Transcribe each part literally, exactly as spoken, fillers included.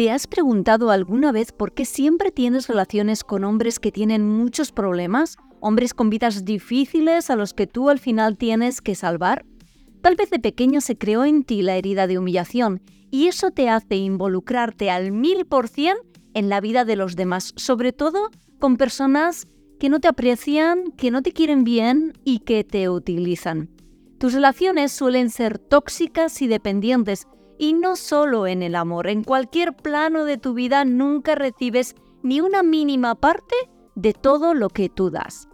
¿Te has preguntado alguna vez por qué siempre tienes relaciones con hombres que tienen muchos problemas? ¿Hombres con vidas difíciles a los que tú al final tienes que salvar? Tal vez de pequeño se creó en ti la herida de humillación y eso te hace involucrarte al mil por cien en la vida de los demás, sobre todo con personas que no te aprecian, que no te quieren bien y que te utilizan. Tus relaciones suelen ser tóxicas y dependientes. Y no solo en el amor, en cualquier plano de tu vida nunca recibes ni una mínima parte de todo lo que tú das.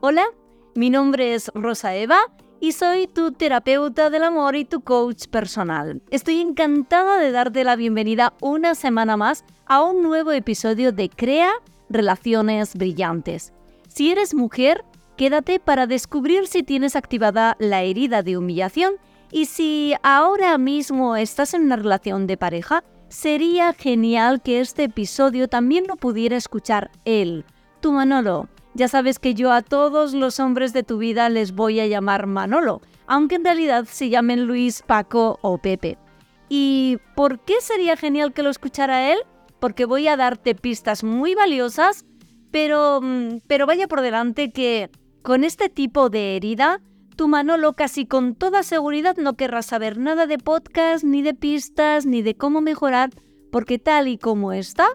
Hola, mi nombre es Rosa Eva y soy tu terapeuta del amor y tu coach personal. Estoy encantada de darte la bienvenida una semana más a un nuevo episodio de Crea Relaciones Brillantes. Si eres mujer, quédate para descubrir si tienes activada la herida de humillación. Y si ahora mismo estás en una relación de pareja, sería genial que este episodio también lo pudiera escuchar él, tu Manolo. Ya sabes que yo a todos los hombres de tu vida les voy a llamar Manolo, aunque en realidad se llamen Luis, Paco o Pepe. ¿Y por qué sería genial que lo escuchara él? Porque voy a darte pistas muy valiosas, pero, pero vaya por delante que con este tipo de herida, tu Manolo casi con toda seguridad no querrás saber nada de podcast, ni de pistas, ni de cómo mejorar, porque tal y como está,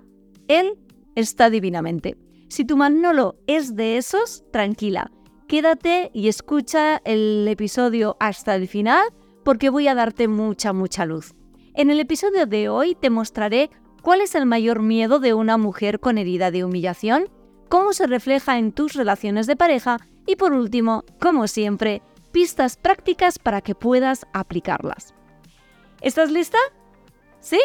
él está divinamente. Si tu Manolo es de esos, tranquila, quédate y escucha el episodio hasta el final, porque voy a darte mucha, mucha luz. En el episodio de hoy te mostraré cuál es el mayor miedo de una mujer con herida de humillación, cómo se refleja en tus relaciones de pareja y por último, como siempre, pistas prácticas para que puedas aplicarlas. ¿Estás lista? ¿Sí?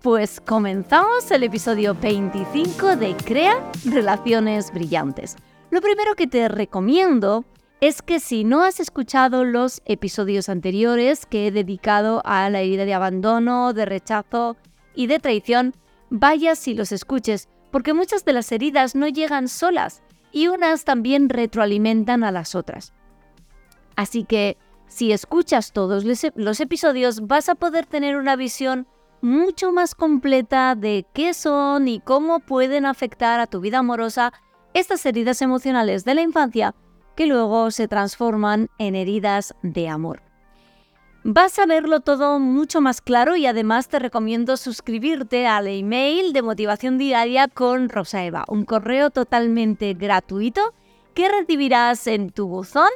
Pues comenzamos el episodio veinticinco de Crea Relaciones Brillantes. Lo primero que te recomiendo es que si no has escuchado los episodios anteriores que he dedicado a la herida de abandono, de rechazo y de traición, vayas y los escuches, porque muchas de las heridas no llegan solas y unas también retroalimentan a las otras. Así que, si escuchas todos los episodios, vas a poder tener una visión mucho más completa de qué son y cómo pueden afectar a tu vida amorosa estas heridas emocionales de la infancia que luego se transforman en heridas de amor. Vas a verlo todo mucho más claro y además te recomiendo suscribirte al email de motivación diaria con Rosa Eva, un correo totalmente gratuito que recibirás en tu buzón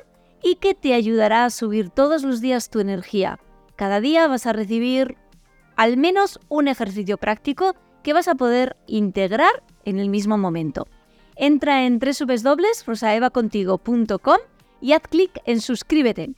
y que te ayudará a subir todos los días tu energía. Cada día vas a recibir al menos un ejercicio práctico que vas a poder integrar en el mismo momento. Entra en doble u doble u doble u punto rosa eva contigo punto com y haz clic en suscríbete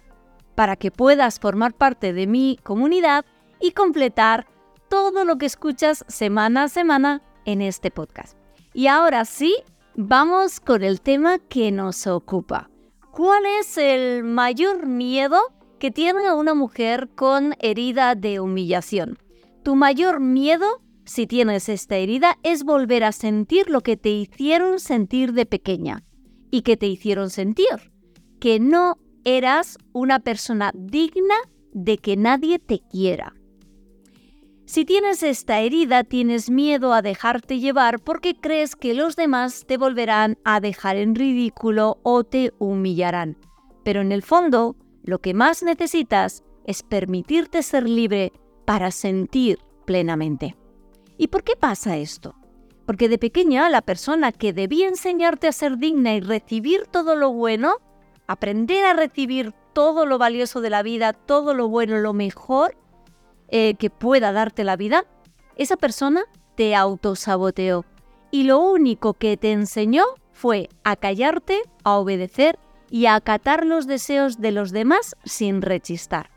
para que puedas formar parte de mi comunidad y completar todo lo que escuchas semana a semana en este podcast. Y ahora sí, vamos con el tema que nos ocupa. ¿Cuál es el mayor miedo que tiene una mujer con herida de humillación? Tu mayor miedo, si tienes esta herida, es volver a sentir lo que te hicieron sentir de pequeña. ¿Y qué te hicieron sentir? Que no eras una persona digna de que nadie te quiera. Si tienes esta herida, tienes miedo a dejarte llevar porque crees que los demás te volverán a dejar en ridículo o te humillarán. Pero en el fondo, lo que más necesitas es permitirte ser libre para sentir plenamente. ¿Y por qué pasa esto? Porque de pequeña la persona que debía enseñarte a ser digna y recibir todo lo bueno, aprender a recibir todo lo valioso de la vida, todo lo bueno, lo mejor, Eh, que pueda darte la vida, esa persona te autosaboteó y lo único que te enseñó fue a callarte, a obedecer y a acatar los deseos de los demás sin rechistar.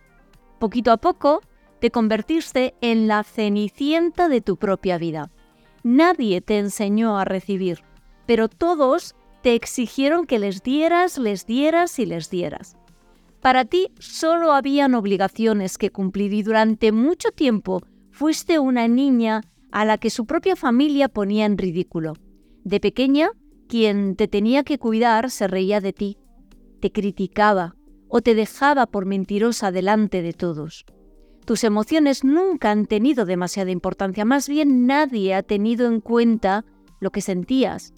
Poquito a poco te convertiste en la cenicienta de tu propia vida. Nadie te enseñó a recibir, pero todos te exigieron que les dieras, les dieras y les dieras. Para ti solo habían obligaciones que cumplir y durante mucho tiempo fuiste una niña a la que su propia familia ponía en ridículo. De pequeña, quien te tenía que cuidar se reía de ti, te criticaba o te dejaba por mentirosa delante de todos. Tus emociones nunca han tenido demasiada importancia, más bien nadie ha tenido en cuenta lo que sentías.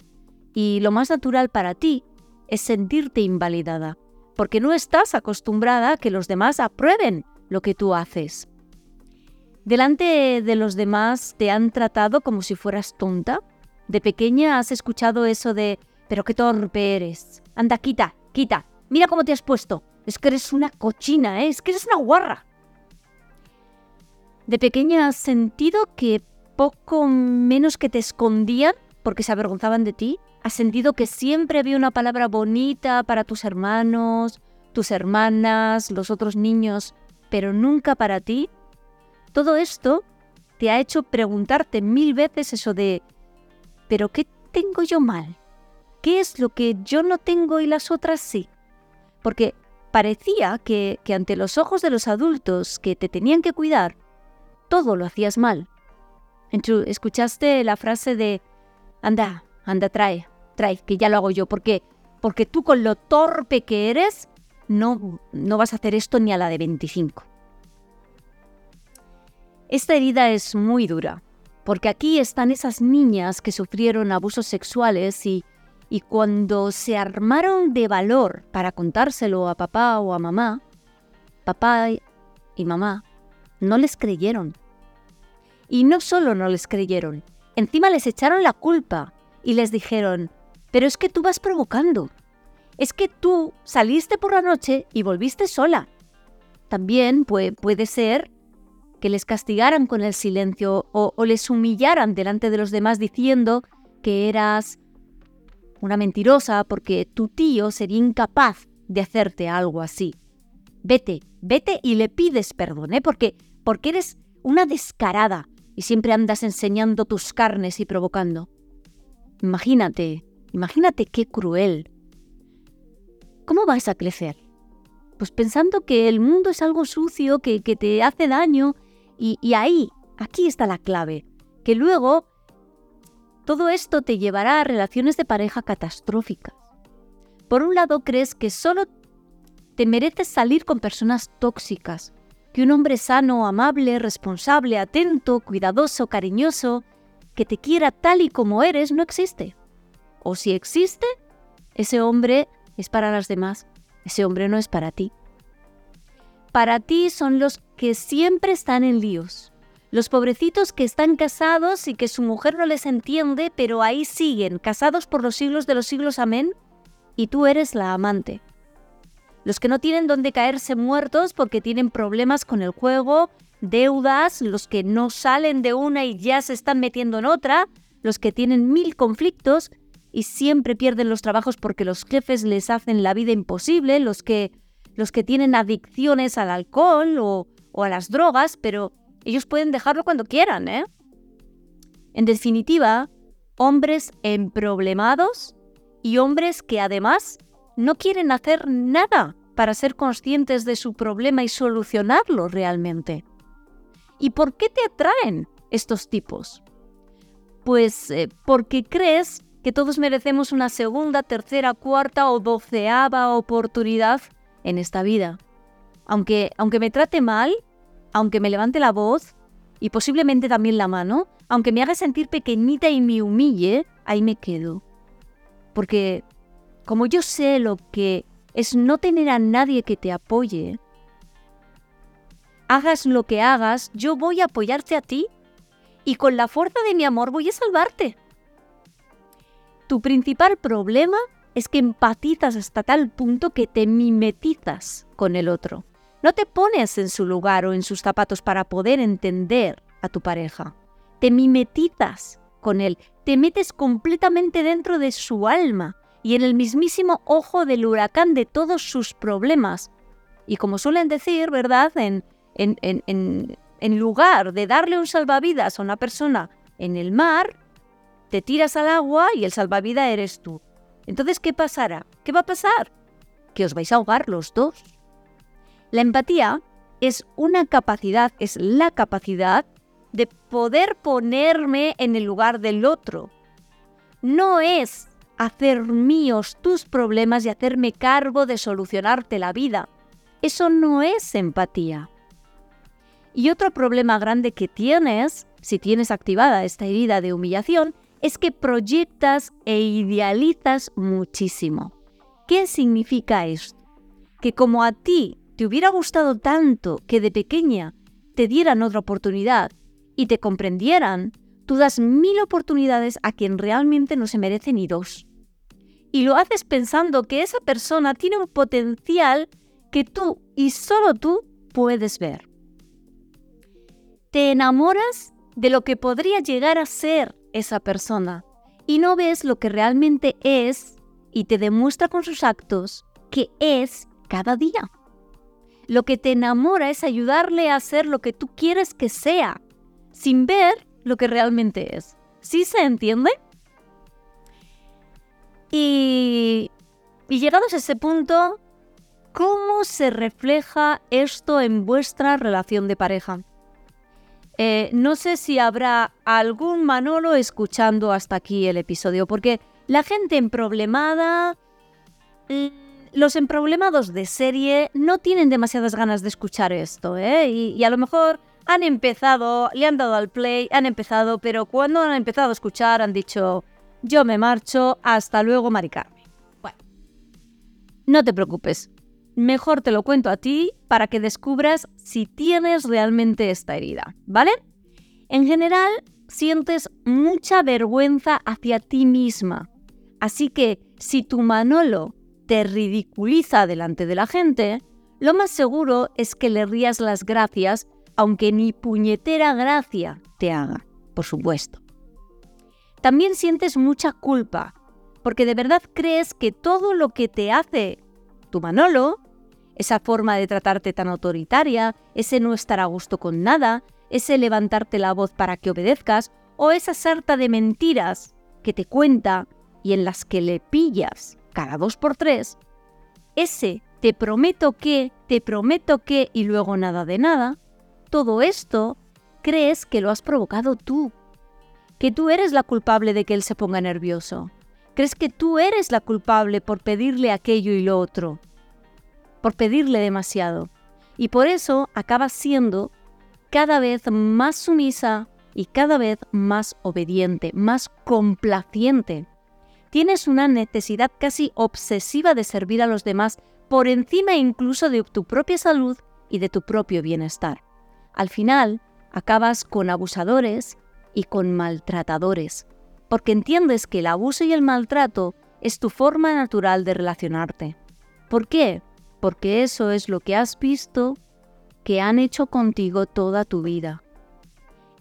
Y lo más natural para ti es sentirte invalidada, porque no estás acostumbrada a que los demás aprueben lo que tú haces. Delante de los demás te han tratado como si fueras tonta. De pequeña has escuchado eso de, pero qué torpe eres, anda, quita, quita, mira cómo te has puesto, es que eres una cochina, ¿eh? Es que eres una guarra. De pequeña has sentido que poco menos que te escondían porque se avergonzaban de ti. Has sentido que siempre había una palabra bonita para tus hermanos, tus hermanas, los otros niños, pero nunca para ti. Todo esto te ha hecho preguntarte mil veces eso de, ¿pero qué tengo yo mal? ¿Qué es lo que yo no tengo y las otras sí? Porque parecía que, que ante los ojos de los adultos que te tenían que cuidar, todo lo hacías mal. Escuchaste la frase de anda, anda, trae, trae, que ya lo hago yo. ¿Por qué? Porque tú con lo torpe que eres no, no vas a hacer esto ni a la de veinticinco. Esta herida es muy dura, porque aquí están esas niñas que sufrieron abusos sexuales y, y cuando se armaron de valor para contárselo a papá o a mamá, papá y, y mamá no les creyeron. Y no solo no les creyeron, encima les echaron la culpa y les dijeron, pero es que tú vas provocando, es que tú saliste por la noche y volviste sola. También puede, puede ser que les castigaran con el silencio o, o les humillaran delante de los demás diciendo que eras una mentirosa porque tu tío sería incapaz de hacerte algo así. Vete, vete y le pides perdón, ¿eh? porque, porque eres una descarada. Y siempre andas enseñando tus carnes y provocando. Imagínate, imagínate qué cruel. ¿Cómo vas a crecer? Pues pensando que el mundo es algo sucio, que, que te hace daño. Y, y ahí, aquí está la clave. Que luego todo esto te llevará a relaciones de pareja catastróficas. Por un lado crees que solo te mereces salir con personas tóxicas. Que un hombre sano, amable, responsable, atento, cuidadoso, cariñoso, que te quiera tal y como eres, no existe. O si existe, ese hombre es para las demás. Ese hombre no es para ti. Para ti son los que siempre están en líos. Los pobrecitos que están casados y que su mujer no les entiende, pero ahí siguen, casados por los siglos de los siglos, amén. Y tú eres la amante. Los que no tienen dónde caerse muertos porque tienen problemas con el juego, deudas, los que no salen de una y ya se están metiendo en otra, los que tienen mil conflictos y siempre pierden los trabajos porque los jefes les hacen la vida imposible, los que, los que tienen adicciones al alcohol o, o a las drogas, pero ellos pueden dejarlo cuando quieran, ¿eh? En definitiva, hombres emproblemados y hombres que además no quieren hacer nada para ser conscientes de su problema y solucionarlo realmente. ¿Y por qué te atraen estos tipos? Pues eh, porque crees que todos merecemos una segunda, tercera, cuarta o doceava oportunidad en esta vida. Aunque, aunque me trate mal, aunque me levante la voz y posiblemente también la mano, aunque me haga sentir pequeñita y me humille, ahí me quedo. Porque como yo sé lo que es no tener a nadie que te apoye, hagas lo que hagas, yo voy a apoyarte a ti y con la fuerza de mi amor voy a salvarte. Tu principal problema es que empatizas hasta tal punto que te mimetizas con el otro. No te pones en su lugar o en sus zapatos para poder entender a tu pareja. Te mimetizas con él, te metes completamente dentro de su alma y en el mismísimo ojo del huracán de todos sus problemas. Y como suelen decir, ¿verdad? En, en, en, en, en lugar de darle un salvavidas a una persona en el mar, te tiras al agua y el salvavidas eres tú. Entonces, ¿qué pasará? ¿Qué va a pasar? Que os vais a ahogar los dos. La empatía es una capacidad, es la capacidad de poder ponerme en el lugar del otro. No es hacer míos tus problemas y hacerme cargo de solucionarte la vida. Eso no es empatía. Y otro problema grande que tienes, si tienes activada esta herida de humillación, es que proyectas e idealizas muchísimo. ¿Qué significa esto? Que como a ti te hubiera gustado tanto que de pequeña te dieran otra oportunidad y te comprendieran, tú das mil oportunidades a quien realmente no se merece ni dos. Y lo haces pensando que esa persona tiene un potencial que tú y solo tú puedes ver. Te enamoras de lo que podría llegar a ser esa persona y no ves lo que realmente es y te demuestra con sus actos que es cada día. Lo que te enamora es ayudarle a ser lo que tú quieres que sea, sin ver lo que realmente es. ¿Sí se entiende? Y, y llegados a ese punto, ¿cómo se refleja esto en vuestra relación de pareja? Eh, no sé si habrá algún Manolo escuchando hasta aquí el episodio, porque la gente emproblemada, los emproblemados de serie no tienen demasiadas ganas de escuchar esto, ¿eh? Y, y a lo mejor han empezado, le han dado al play, han empezado, pero cuando han empezado a escuchar han dicho... Yo me marcho, hasta luego, Mari Carmen. Bueno, no te preocupes. Mejor te lo cuento a ti para que descubras si tienes realmente esta herida, ¿vale? En general, sientes mucha vergüenza hacia ti misma. Así que si tu Manolo te ridiculiza delante de la gente, lo más seguro es que le rías las gracias, aunque ni puñetera gracia te haga, por supuesto. También sientes mucha culpa, porque de verdad crees que todo lo que te hace tu Manolo, esa forma de tratarte tan autoritaria, ese no estar a gusto con nada, ese levantarte la voz para que obedezcas, o esa sarta de mentiras que te cuenta y en las que le pillas cada dos por tres, ese te prometo que, te prometo que y luego nada de nada, todo esto crees que lo has provocado tú. Que tú eres la culpable de que él se ponga nervioso. Crees que tú eres la culpable por pedirle aquello y lo otro, por pedirle demasiado. Y por eso acabas siendo cada vez más sumisa y cada vez más obediente, más complaciente. Tienes una necesidad casi obsesiva de servir a los demás, por encima incluso de tu propia salud y de tu propio bienestar. Al final, acabas con abusadores y con maltratadores, porque entiendes que el abuso y el maltrato es tu forma natural de relacionarte. ¿Por qué? Porque eso es lo que has visto que han hecho contigo toda tu vida.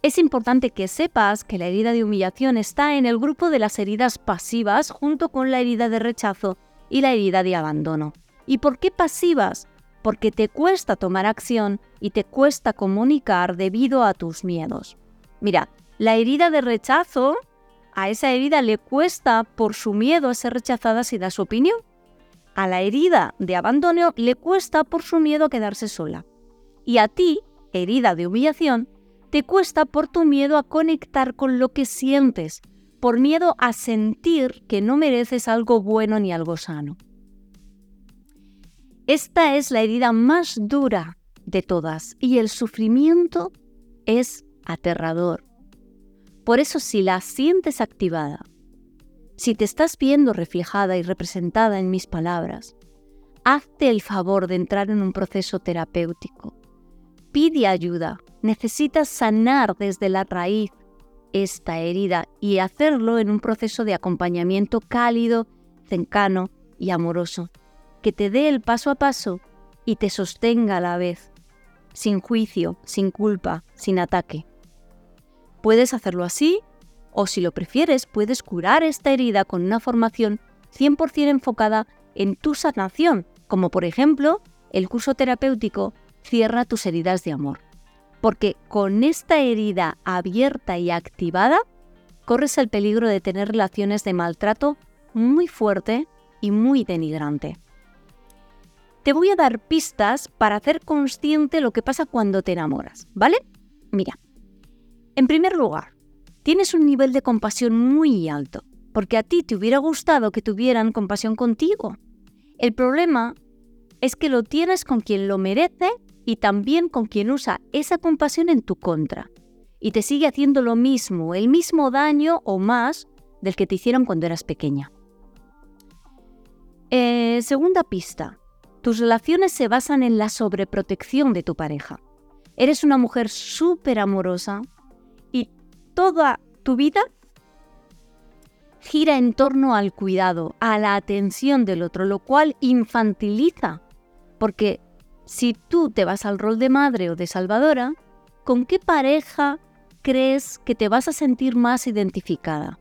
Es importante que sepas que la herida de humillación está en el grupo de las heridas pasivas junto con la herida de rechazo y la herida de abandono. ¿Y por qué pasivas? Porque te cuesta tomar acción y te cuesta comunicar debido a tus miedos. Mira, la herida de rechazo, a esa herida le cuesta por su miedo a ser rechazada si da su opinión. A la herida de abandono le cuesta por su miedo a quedarse sola. Y a ti, herida de humillación, te cuesta por tu miedo a conectar con lo que sientes, por miedo a sentir que no mereces algo bueno ni algo sano. Esta es la herida más dura de todas y el sufrimiento es aterrador. Por eso, si la sientes activada, si te estás viendo reflejada y representada en mis palabras, hazte el favor de entrar en un proceso terapéutico. Pide ayuda. Necesitas sanar desde la raíz esta herida y hacerlo en un proceso de acompañamiento cálido, cercano y amoroso, que te dé el paso a paso y te sostenga a la vez, sin juicio, sin culpa, sin ataque. Puedes hacerlo así, o si lo prefieres, puedes curar esta herida con una formación cien por ciento enfocada en tu sanación, como por ejemplo el curso terapéutico Cierra tus heridas de amor. Porque con esta herida abierta y activada, corres el peligro de tener relaciones de maltrato muy fuerte y muy denigrante. Te voy a dar pistas para hacer consciente lo que pasa cuando te enamoras, ¿vale? Mira. En primer lugar, tienes un nivel de compasión muy alto, porque a ti te hubiera gustado que tuvieran compasión contigo. El problema es que lo tienes con quien lo merece y también con quien usa esa compasión en tu contra y te sigue haciendo lo mismo, el mismo daño o más del que te hicieron cuando eras pequeña. Eh, segunda pista. Tus relaciones se basan en la sobreprotección de tu pareja. Eres una mujer súper amorosa y toda tu vida gira en torno al cuidado, a la atención del otro, lo cual infantiliza. Porque si tú te vas al rol de madre o de salvadora, ¿con qué pareja crees que te vas a sentir más identificada?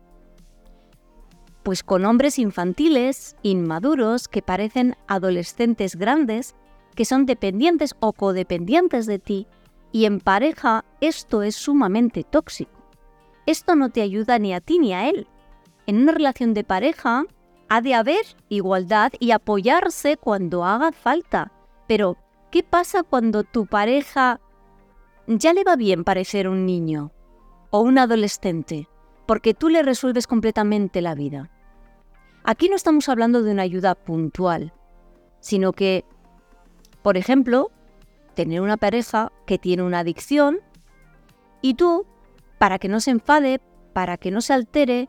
Pues con hombres infantiles, inmaduros, que parecen adolescentes grandes, que son dependientes o codependientes de ti, y en pareja esto es sumamente tóxico. Esto no te ayuda ni a ti ni a él. En una relación de pareja ha de haber igualdad y apoyarse cuando haga falta. Pero, ¿qué pasa cuando tu pareja ya le va bien parecer un niño o un adolescente? Porque tú le resuelves completamente la vida. Aquí no estamos hablando de una ayuda puntual, sino que, por ejemplo, tener una pareja que tiene una adicción y tú, para que no se enfade, para que no se altere,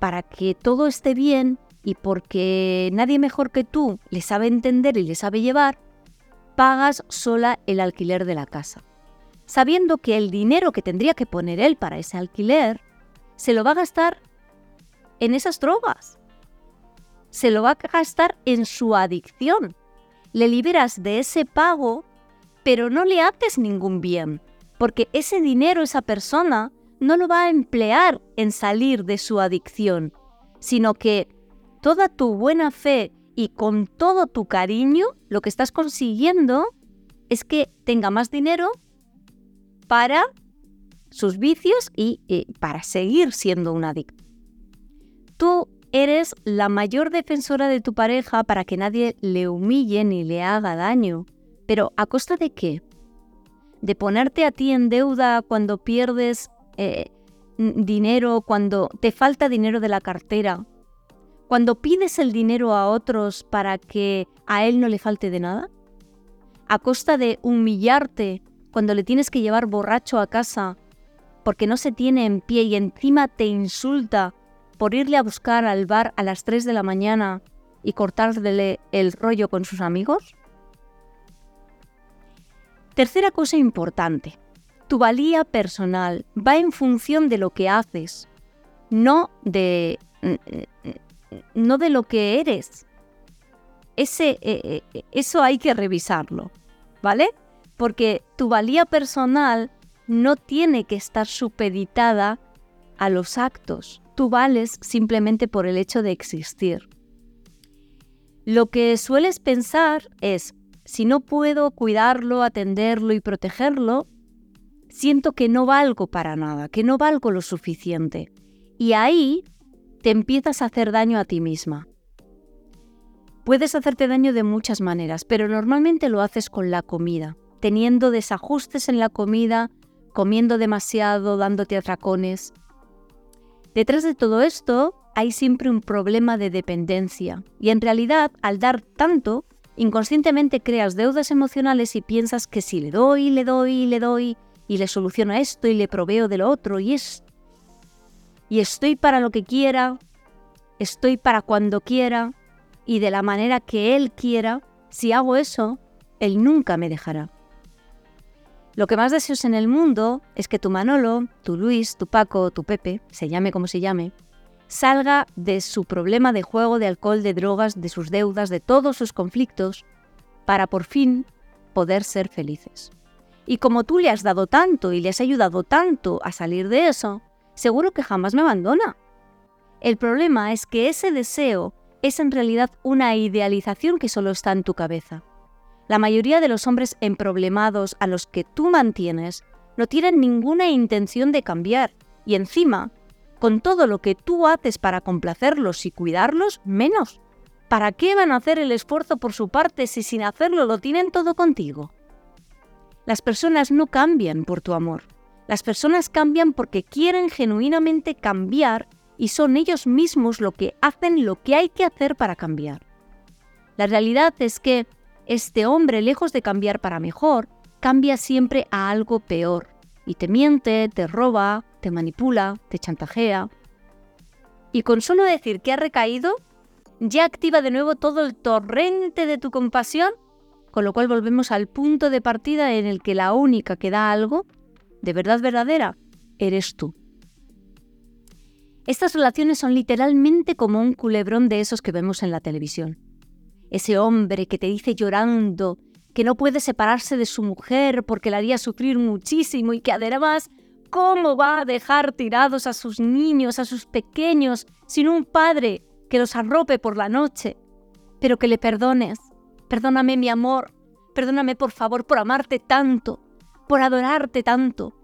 para que todo esté bien y porque nadie mejor que tú le sabe entender y le sabe llevar, pagas sola el alquiler de la casa, sabiendo que el dinero que tendría que poner él para ese alquiler se lo va a gastar en esas drogas, se lo va a gastar en su adicción. Le liberas de ese pago, pero no le haces ningún bien, porque ese dinero, esa persona, no lo va a emplear en salir de su adicción, sino que toda tu buena fe y con todo tu cariño, lo que estás consiguiendo es que tenga más dinero para sus vicios y, y para seguir siendo un adicto. Tú eres la mayor defensora de tu pareja para que nadie le humille ni le haga daño. ¿Pero a costa de qué? ¿De ponerte a ti en deuda cuando pierdes eh, dinero, cuando te falta dinero de la cartera? ¿Cuando pides el dinero a otros para que a él no le falte de nada? ¿A costa de humillarte cuando le tienes que llevar borracho a casa porque no se tiene en pie y encima te insulta por irle a buscar al bar a las tres de la mañana y cortarle el rollo con sus amigos? Tercera cosa importante, tu valía personal va en función de lo que haces, no de, no de lo que eres. Ese, eh, eso hay que revisarlo, ¿vale? Porque tu valía personal no tiene que estar supeditada a los actos. Tú vales simplemente por el hecho de existir. Lo que sueles pensar es, si no puedo cuidarlo, atenderlo y protegerlo, siento que no valgo para nada, que no valgo lo suficiente. Y ahí te empiezas a hacer daño a ti misma. Puedes hacerte daño de muchas maneras, pero normalmente lo haces con la comida, teniendo desajustes en la comida, comiendo demasiado, dándote atracones. Detrás de todo esto hay siempre un problema de dependencia y en realidad al dar tanto, inconscientemente creas deudas emocionales y piensas que si le doy, le doy, le doy y le soluciono esto y le proveo de lo otro y, es, y estoy para lo que quiera, estoy para cuando quiera y de la manera que él quiera, si hago eso, él nunca me dejará. Lo que más deseas en el mundo es que tu Manolo, tu Luis, tu Paco, tu Pepe, se llame como se llame, salga de su problema de juego, de alcohol, de drogas, de sus deudas, de todos sus conflictos, para por fin poder ser felices. Y como tú le has dado tanto y le has ayudado tanto a salir de eso, seguro que jamás me abandona. El problema es que ese deseo es en realidad una idealización que solo está en tu cabeza. La mayoría de los hombres emproblemados a los que tú mantienes no tienen ninguna intención de cambiar y encima, con todo lo que tú haces para complacerlos y cuidarlos, menos. ¿Para qué van a hacer el esfuerzo por su parte si sin hacerlo lo tienen todo contigo? Las personas no cambian por tu amor. Las personas cambian porque quieren genuinamente cambiar y son ellos mismos los que hacen lo que hay que hacer para cambiar. La realidad es que este hombre, lejos de cambiar para mejor, cambia siempre a algo peor y te miente, te roba, te manipula, te chantajea. Y con solo decir que ha recaído, ya activa de nuevo todo el torrente de tu compasión, con lo cual volvemos al punto de partida en el que la única que da algo, de verdad verdadera, eres tú. Estas relaciones son literalmente como un culebrón de esos que vemos en la televisión. Ese hombre que te dice llorando que no puede separarse de su mujer porque la haría sufrir muchísimo y que además, ¿cómo va a dejar tirados a sus niños, a sus pequeños, sin un padre que los arrope por la noche? Pero que le perdones. Perdóname, mi amor. Perdóname, por favor, por amarte tanto, por adorarte tanto.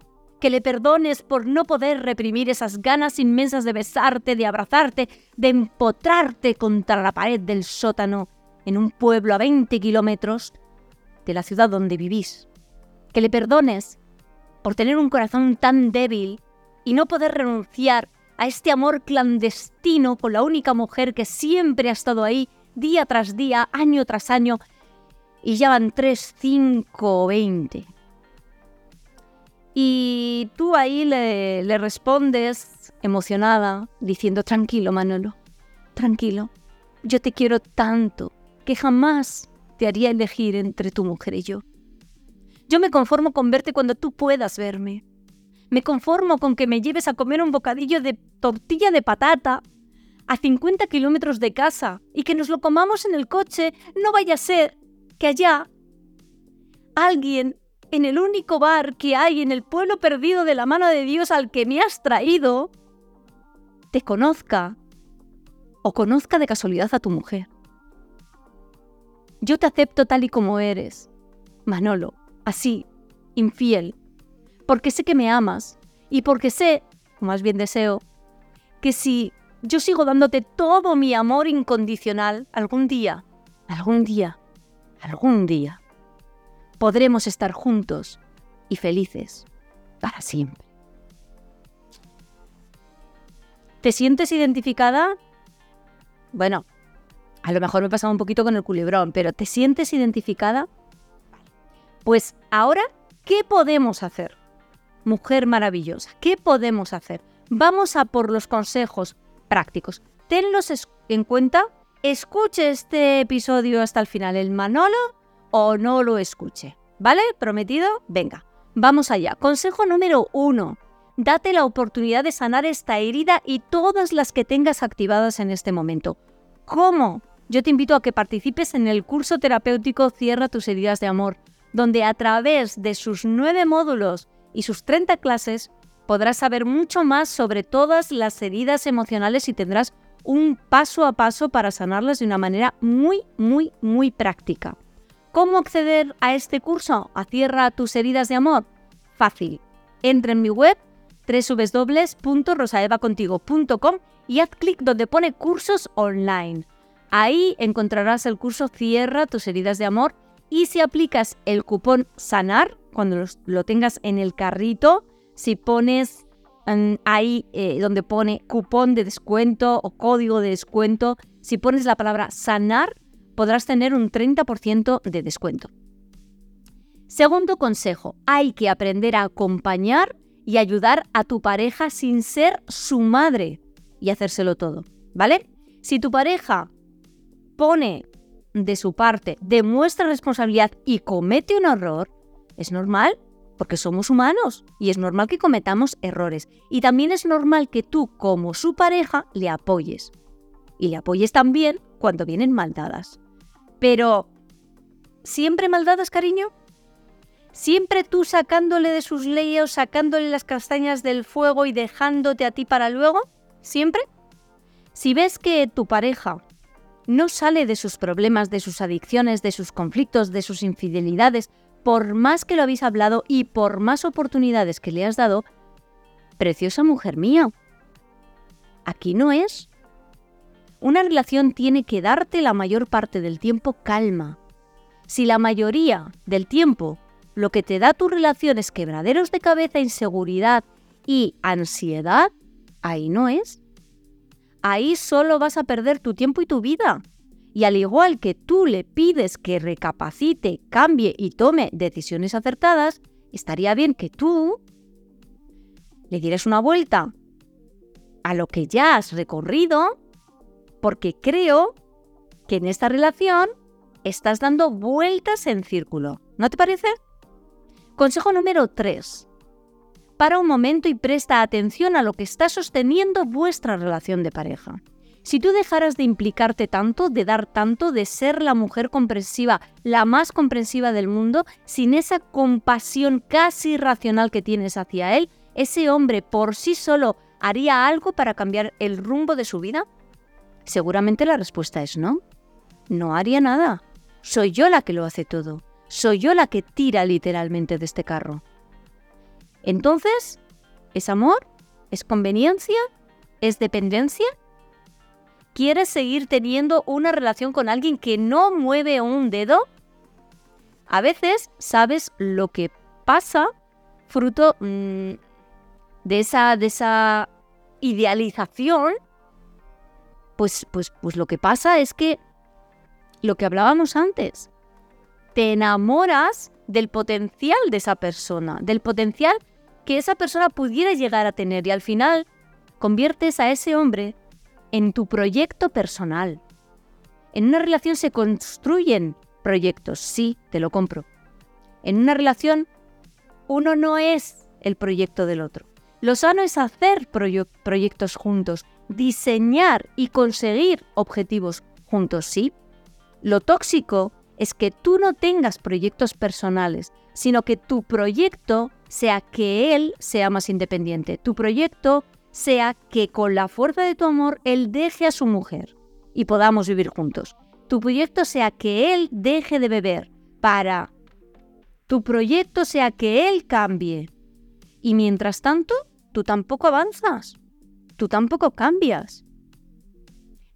Que le perdones por no poder reprimir esas ganas inmensas de besarte, de abrazarte, de empotrarte contra la pared del sótano en un pueblo a veinte kilómetros de la ciudad donde vivís. Que le perdones por tener un corazón tan débil y no poder renunciar a este amor clandestino con la única mujer que siempre ha estado ahí día tras día, año tras año, y ya van tres, cinco o veinte. Y tú ahí le, le respondes emocionada diciendo: tranquilo, Manolo, tranquilo, yo te quiero tanto que jamás te haría elegir entre tu mujer y yo. Yo me conformo con verte cuando tú puedas verme. Me conformo con que me lleves a comer un bocadillo de tortilla de patata a cincuenta kilómetros de casa y que nos lo comamos en el coche. No vaya a ser que allá alguien, en el único bar que hay en el pueblo perdido de la mano de Dios al que me has traído, te conozca o conozca de casualidad a tu mujer. Yo te acepto tal y como eres, Manolo, así, infiel, porque sé que me amas y porque sé, o más bien deseo, que si yo sigo dándote todo mi amor incondicional, algún día, algún día, algún día, podremos estar juntos y felices para siempre. ¿Te sientes identificada? Bueno, a lo mejor me he pasado un poquito con el culebrón, pero ¿te sientes identificada? Pues ahora, ¿qué podemos hacer? Mujer maravillosa, ¿qué podemos hacer? Vamos a por los consejos prácticos. Tenlos en cuenta, escuche este episodio hasta el final, el Manolo, o no lo escuche, ¿vale? ¿Prometido? Venga, vamos allá. Consejo número uno. Date la oportunidad de sanar esta herida y todas las que tengas activadas en este momento. ¿Cómo? Yo te invito a que participes en el curso terapéutico Cierra tus heridas de amor, donde a través de sus nueve módulos y sus treinta clases podrás saber mucho más sobre todas las heridas emocionales y tendrás un paso a paso para sanarlas de una manera muy, muy, muy práctica. ¿Cómo acceder a este curso? A Cierra tus heridas de amor. Fácil. Entra en mi web doble u doble u doble u punto rosa eva contigo punto com y haz clic donde pone cursos online. Ahí encontrarás el curso Cierra tus heridas de amor y si aplicas el cupón SANAR, cuando los, lo tengas en el carrito, si pones en, ahí eh, donde pone cupón de descuento o código de descuento, si pones la palabra SANAR, podrás tener un treinta por ciento de descuento. Segundo consejo, hay que aprender a acompañar y ayudar a tu pareja sin ser su madre y hacérselo todo, ¿vale? Si tu pareja pone de su parte, demuestra responsabilidad y comete un error, es normal porque somos humanos y es normal que cometamos errores. Y también es normal que tú, como su pareja, le apoyes. Y le apoyes también cuando vienen maldadas. Pero, ¿siempre maldadas, cariño? ¿Siempre tú sacándole de sus leyes, sacándole las castañas del fuego y dejándote a ti para luego? ¿Siempre? Si ves que tu pareja no sale de sus problemas, de sus adicciones, de sus conflictos, de sus infidelidades, por más que lo habéis hablado y por más oportunidades que le has dado, preciosa mujer mía, aquí no es. Una relación tiene que darte la mayor parte del tiempo calma. Si la mayoría del tiempo lo que te da tu relación es quebraderos de cabeza, inseguridad y ansiedad, ahí no es. Ahí solo vas a perder tu tiempo y tu vida. Y al igual que tú le pides que recapacite, cambie y tome decisiones acertadas, estaría bien que tú le dieras una vuelta a lo que ya has recorrido, porque creo que en esta relación estás dando vueltas en círculo. ¿No te parece? Consejo número tres. Para un momento y presta atención a lo que está sosteniendo vuestra relación de pareja. Si tú dejaras de implicarte tanto, de dar tanto, de ser la mujer comprensiva, la más comprensiva del mundo, sin esa compasión casi irracional que tienes hacia él, ¿ese hombre por sí solo haría algo para cambiar el rumbo de su vida? Seguramente la respuesta es no. No haría nada. Soy yo la que lo hace todo. Soy yo la que tira literalmente de este carro. Entonces, ¿es amor? ¿Es conveniencia? ¿Es dependencia? ¿Quieres seguir teniendo una relación con alguien que no mueve un dedo? A veces sabes lo que pasa fruto mmm, de, esa, de esa idealización. Pues, pues, pues lo que pasa es que lo que hablábamos antes, te enamoras del potencial de esa persona, del potencial que esa persona pudiera llegar a tener y al final conviertes a ese hombre en tu proyecto personal. En una relación se construyen proyectos, sí, te lo compro. En una relación uno no es el proyecto del otro. Lo sano es hacer proye- proyectos juntos, diseñar y conseguir objetivos juntos, sí. Lo tóxico es que tú no tengas proyectos personales, sino que tu proyecto sea que él sea más independiente. Tu proyecto sea que con la fuerza de tu amor él deje a su mujer y podamos vivir juntos. Tu proyecto sea que él deje de beber para... Tu proyecto sea que él cambie. Y mientras tanto, tú tampoco avanzas. Tú tampoco cambias.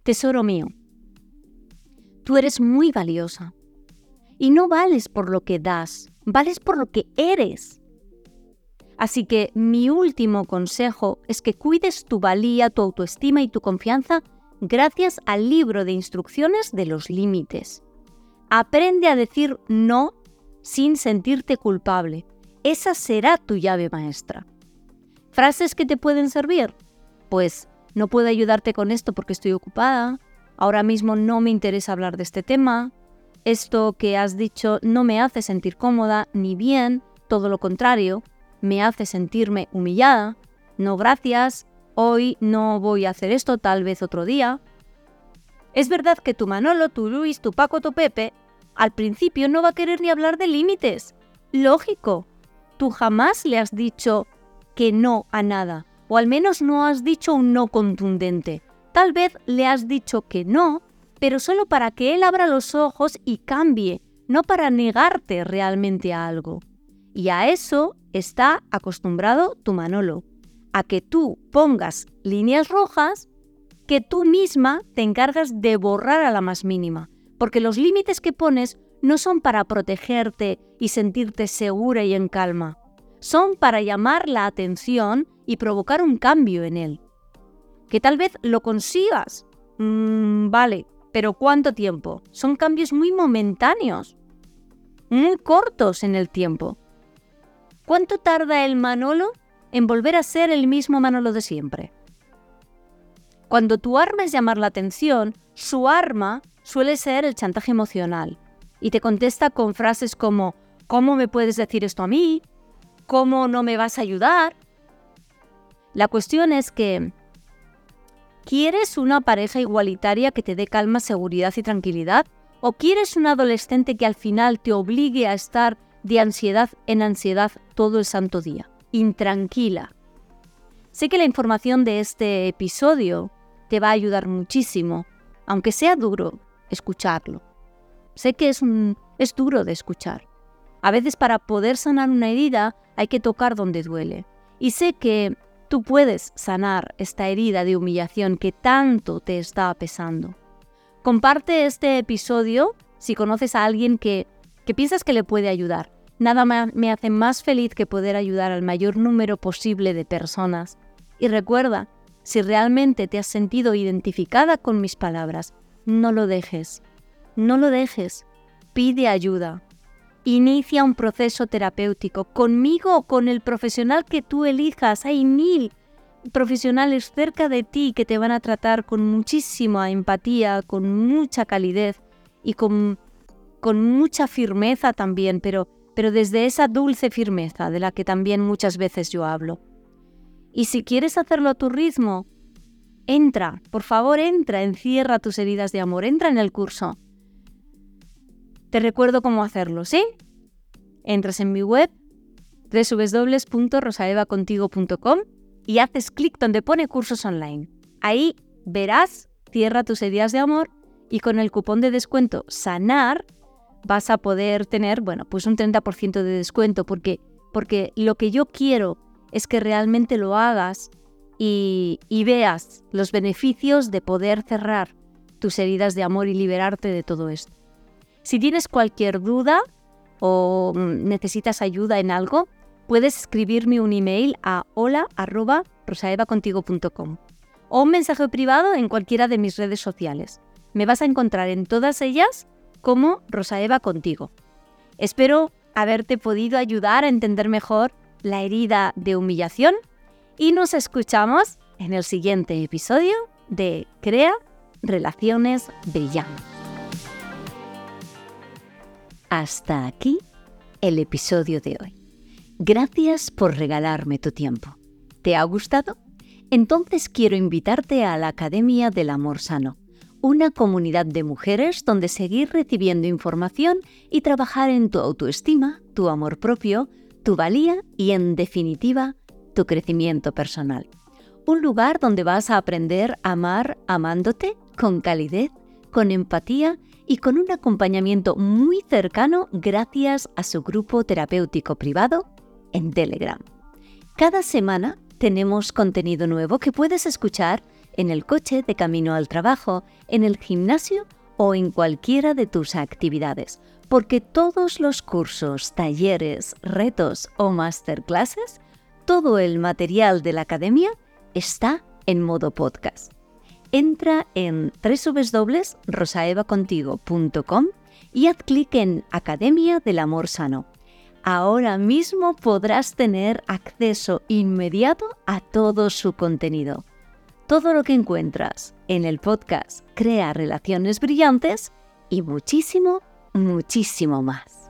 Tesoro mío, tú eres muy valiosa. Y no vales por lo que das, vales por lo que eres. Así que mi último consejo es que cuides tu valía, tu autoestima y tu confianza gracias al libro de instrucciones de los límites. Aprende a decir no sin sentirte culpable. Esa será tu llave maestra. ¿Frases que te pueden servir? Pues no puedo ayudarte con esto porque estoy ocupada. Ahora mismo no me interesa hablar de este tema. Esto que has dicho no me hace sentir cómoda ni bien, todo lo contrario, me hace sentirme humillada. No, gracias, hoy no voy a hacer esto, tal vez otro día. Es verdad que tu Manolo, tu Luis, tu Paco, tu Pepe, al principio no va a querer ni hablar de límites. Lógico, tú jamás le has dicho que no a nada, o al menos no has dicho un no contundente. Tal vez le has dicho que no, pero solo para que él abra los ojos y cambie, no para negarte realmente a algo. Y a eso está acostumbrado tu Manolo, a que tú pongas líneas rojas que tú misma te encargas de borrar a la más mínima, porque los límites que pones no son para protegerte y sentirte segura y en calma, son para llamar la atención y provocar un cambio en él. Que tal vez lo consigas, mm, vale, pero ¿cuánto tiempo? Son cambios muy momentáneos, muy cortos en el tiempo. ¿Cuánto tarda el Manolo en volver a ser el mismo Manolo de siempre? Cuando tu arma es llamar la atención, su arma suele ser el chantaje emocional y te contesta con frases como ¿cómo me puedes decir esto a mí? ¿Cómo no me vas a ayudar? La cuestión es que ¿quieres una pareja igualitaria que te dé calma, seguridad y tranquilidad? ¿O quieres un adolescente que al final te obligue a estar de ansiedad en ansiedad todo el santo día? Intranquila. Sé que la información de este episodio te va a ayudar muchísimo, aunque sea duro escucharlo. Sé que es, un, es duro de escuchar. A veces para poder sanar una herida hay que tocar donde duele. Y sé que tú puedes sanar esta herida de humillación que tanto te está pesando. Comparte este episodio si conoces a alguien que, que piensas que le puede ayudar. Nada más me hace más feliz que poder ayudar al mayor número posible de personas. Y recuerda, si realmente te has sentido identificada con mis palabras, no lo dejes. No lo dejes. Pide ayuda. Inicia un proceso terapéutico conmigo o con el profesional que tú elijas. Hay mil profesionales cerca de ti que te van a tratar con muchísima empatía, con mucha calidez y con, con mucha firmeza también, pero, pero desde esa dulce firmeza de la que también muchas veces yo hablo. Y si quieres hacerlo a tu ritmo, entra, por favor, entra, encierra tus heridas de amor, entra en el curso. Te recuerdo cómo hacerlo, ¿sí? Entras en mi web, doble u doble u doble u punto rosa eva contigo punto com, y haces clic donde pone cursos online. Ahí verás, Cierra tus heridas de amor, y con el cupón de descuento SANAR vas a poder tener, bueno, pues un treinta por ciento de descuento, porque, porque lo que yo quiero es que realmente lo hagas y, y veas los beneficios de poder cerrar tus heridas de amor y liberarte de todo esto. Si tienes cualquier duda o necesitas ayuda en algo, puedes escribirme un email a hola arroba rosaevacontigo punto com o un mensaje privado en cualquiera de mis redes sociales. Me vas a encontrar en todas ellas como Rosa Eva Contigo. Espero haberte podido ayudar a entender mejor la herida de humillación y nos escuchamos en el siguiente episodio de Crea Relaciones Brillantes. Hasta aquí el episodio de hoy. Gracias por regalarme tu tiempo. ¿Te ha gustado? Entonces quiero invitarte a la Academia del Amor Sano, una comunidad de mujeres donde seguir recibiendo información y trabajar en tu autoestima, tu amor propio, tu valía y, en definitiva, tu crecimiento personal. Un lugar donde vas a aprender a amar amándote con calidez, con empatía y con un acompañamiento muy cercano gracias a su grupo terapéutico privado en Telegram. Cada semana tenemos contenido nuevo que puedes escuchar en el coche de camino al trabajo, en el gimnasio o en cualquiera de tus actividades, porque todos los cursos, talleres, retos o masterclasses, todo el material de la academia está en modo podcast. Entra en doble u doble u doble u punto rosaevacontigo punto com y haz clic en Academia del Amor Sano. Ahora mismo podrás tener acceso inmediato a todo su contenido. Todo lo que encuentras en el podcast Crea Relaciones Brillantes y muchísimo, muchísimo más.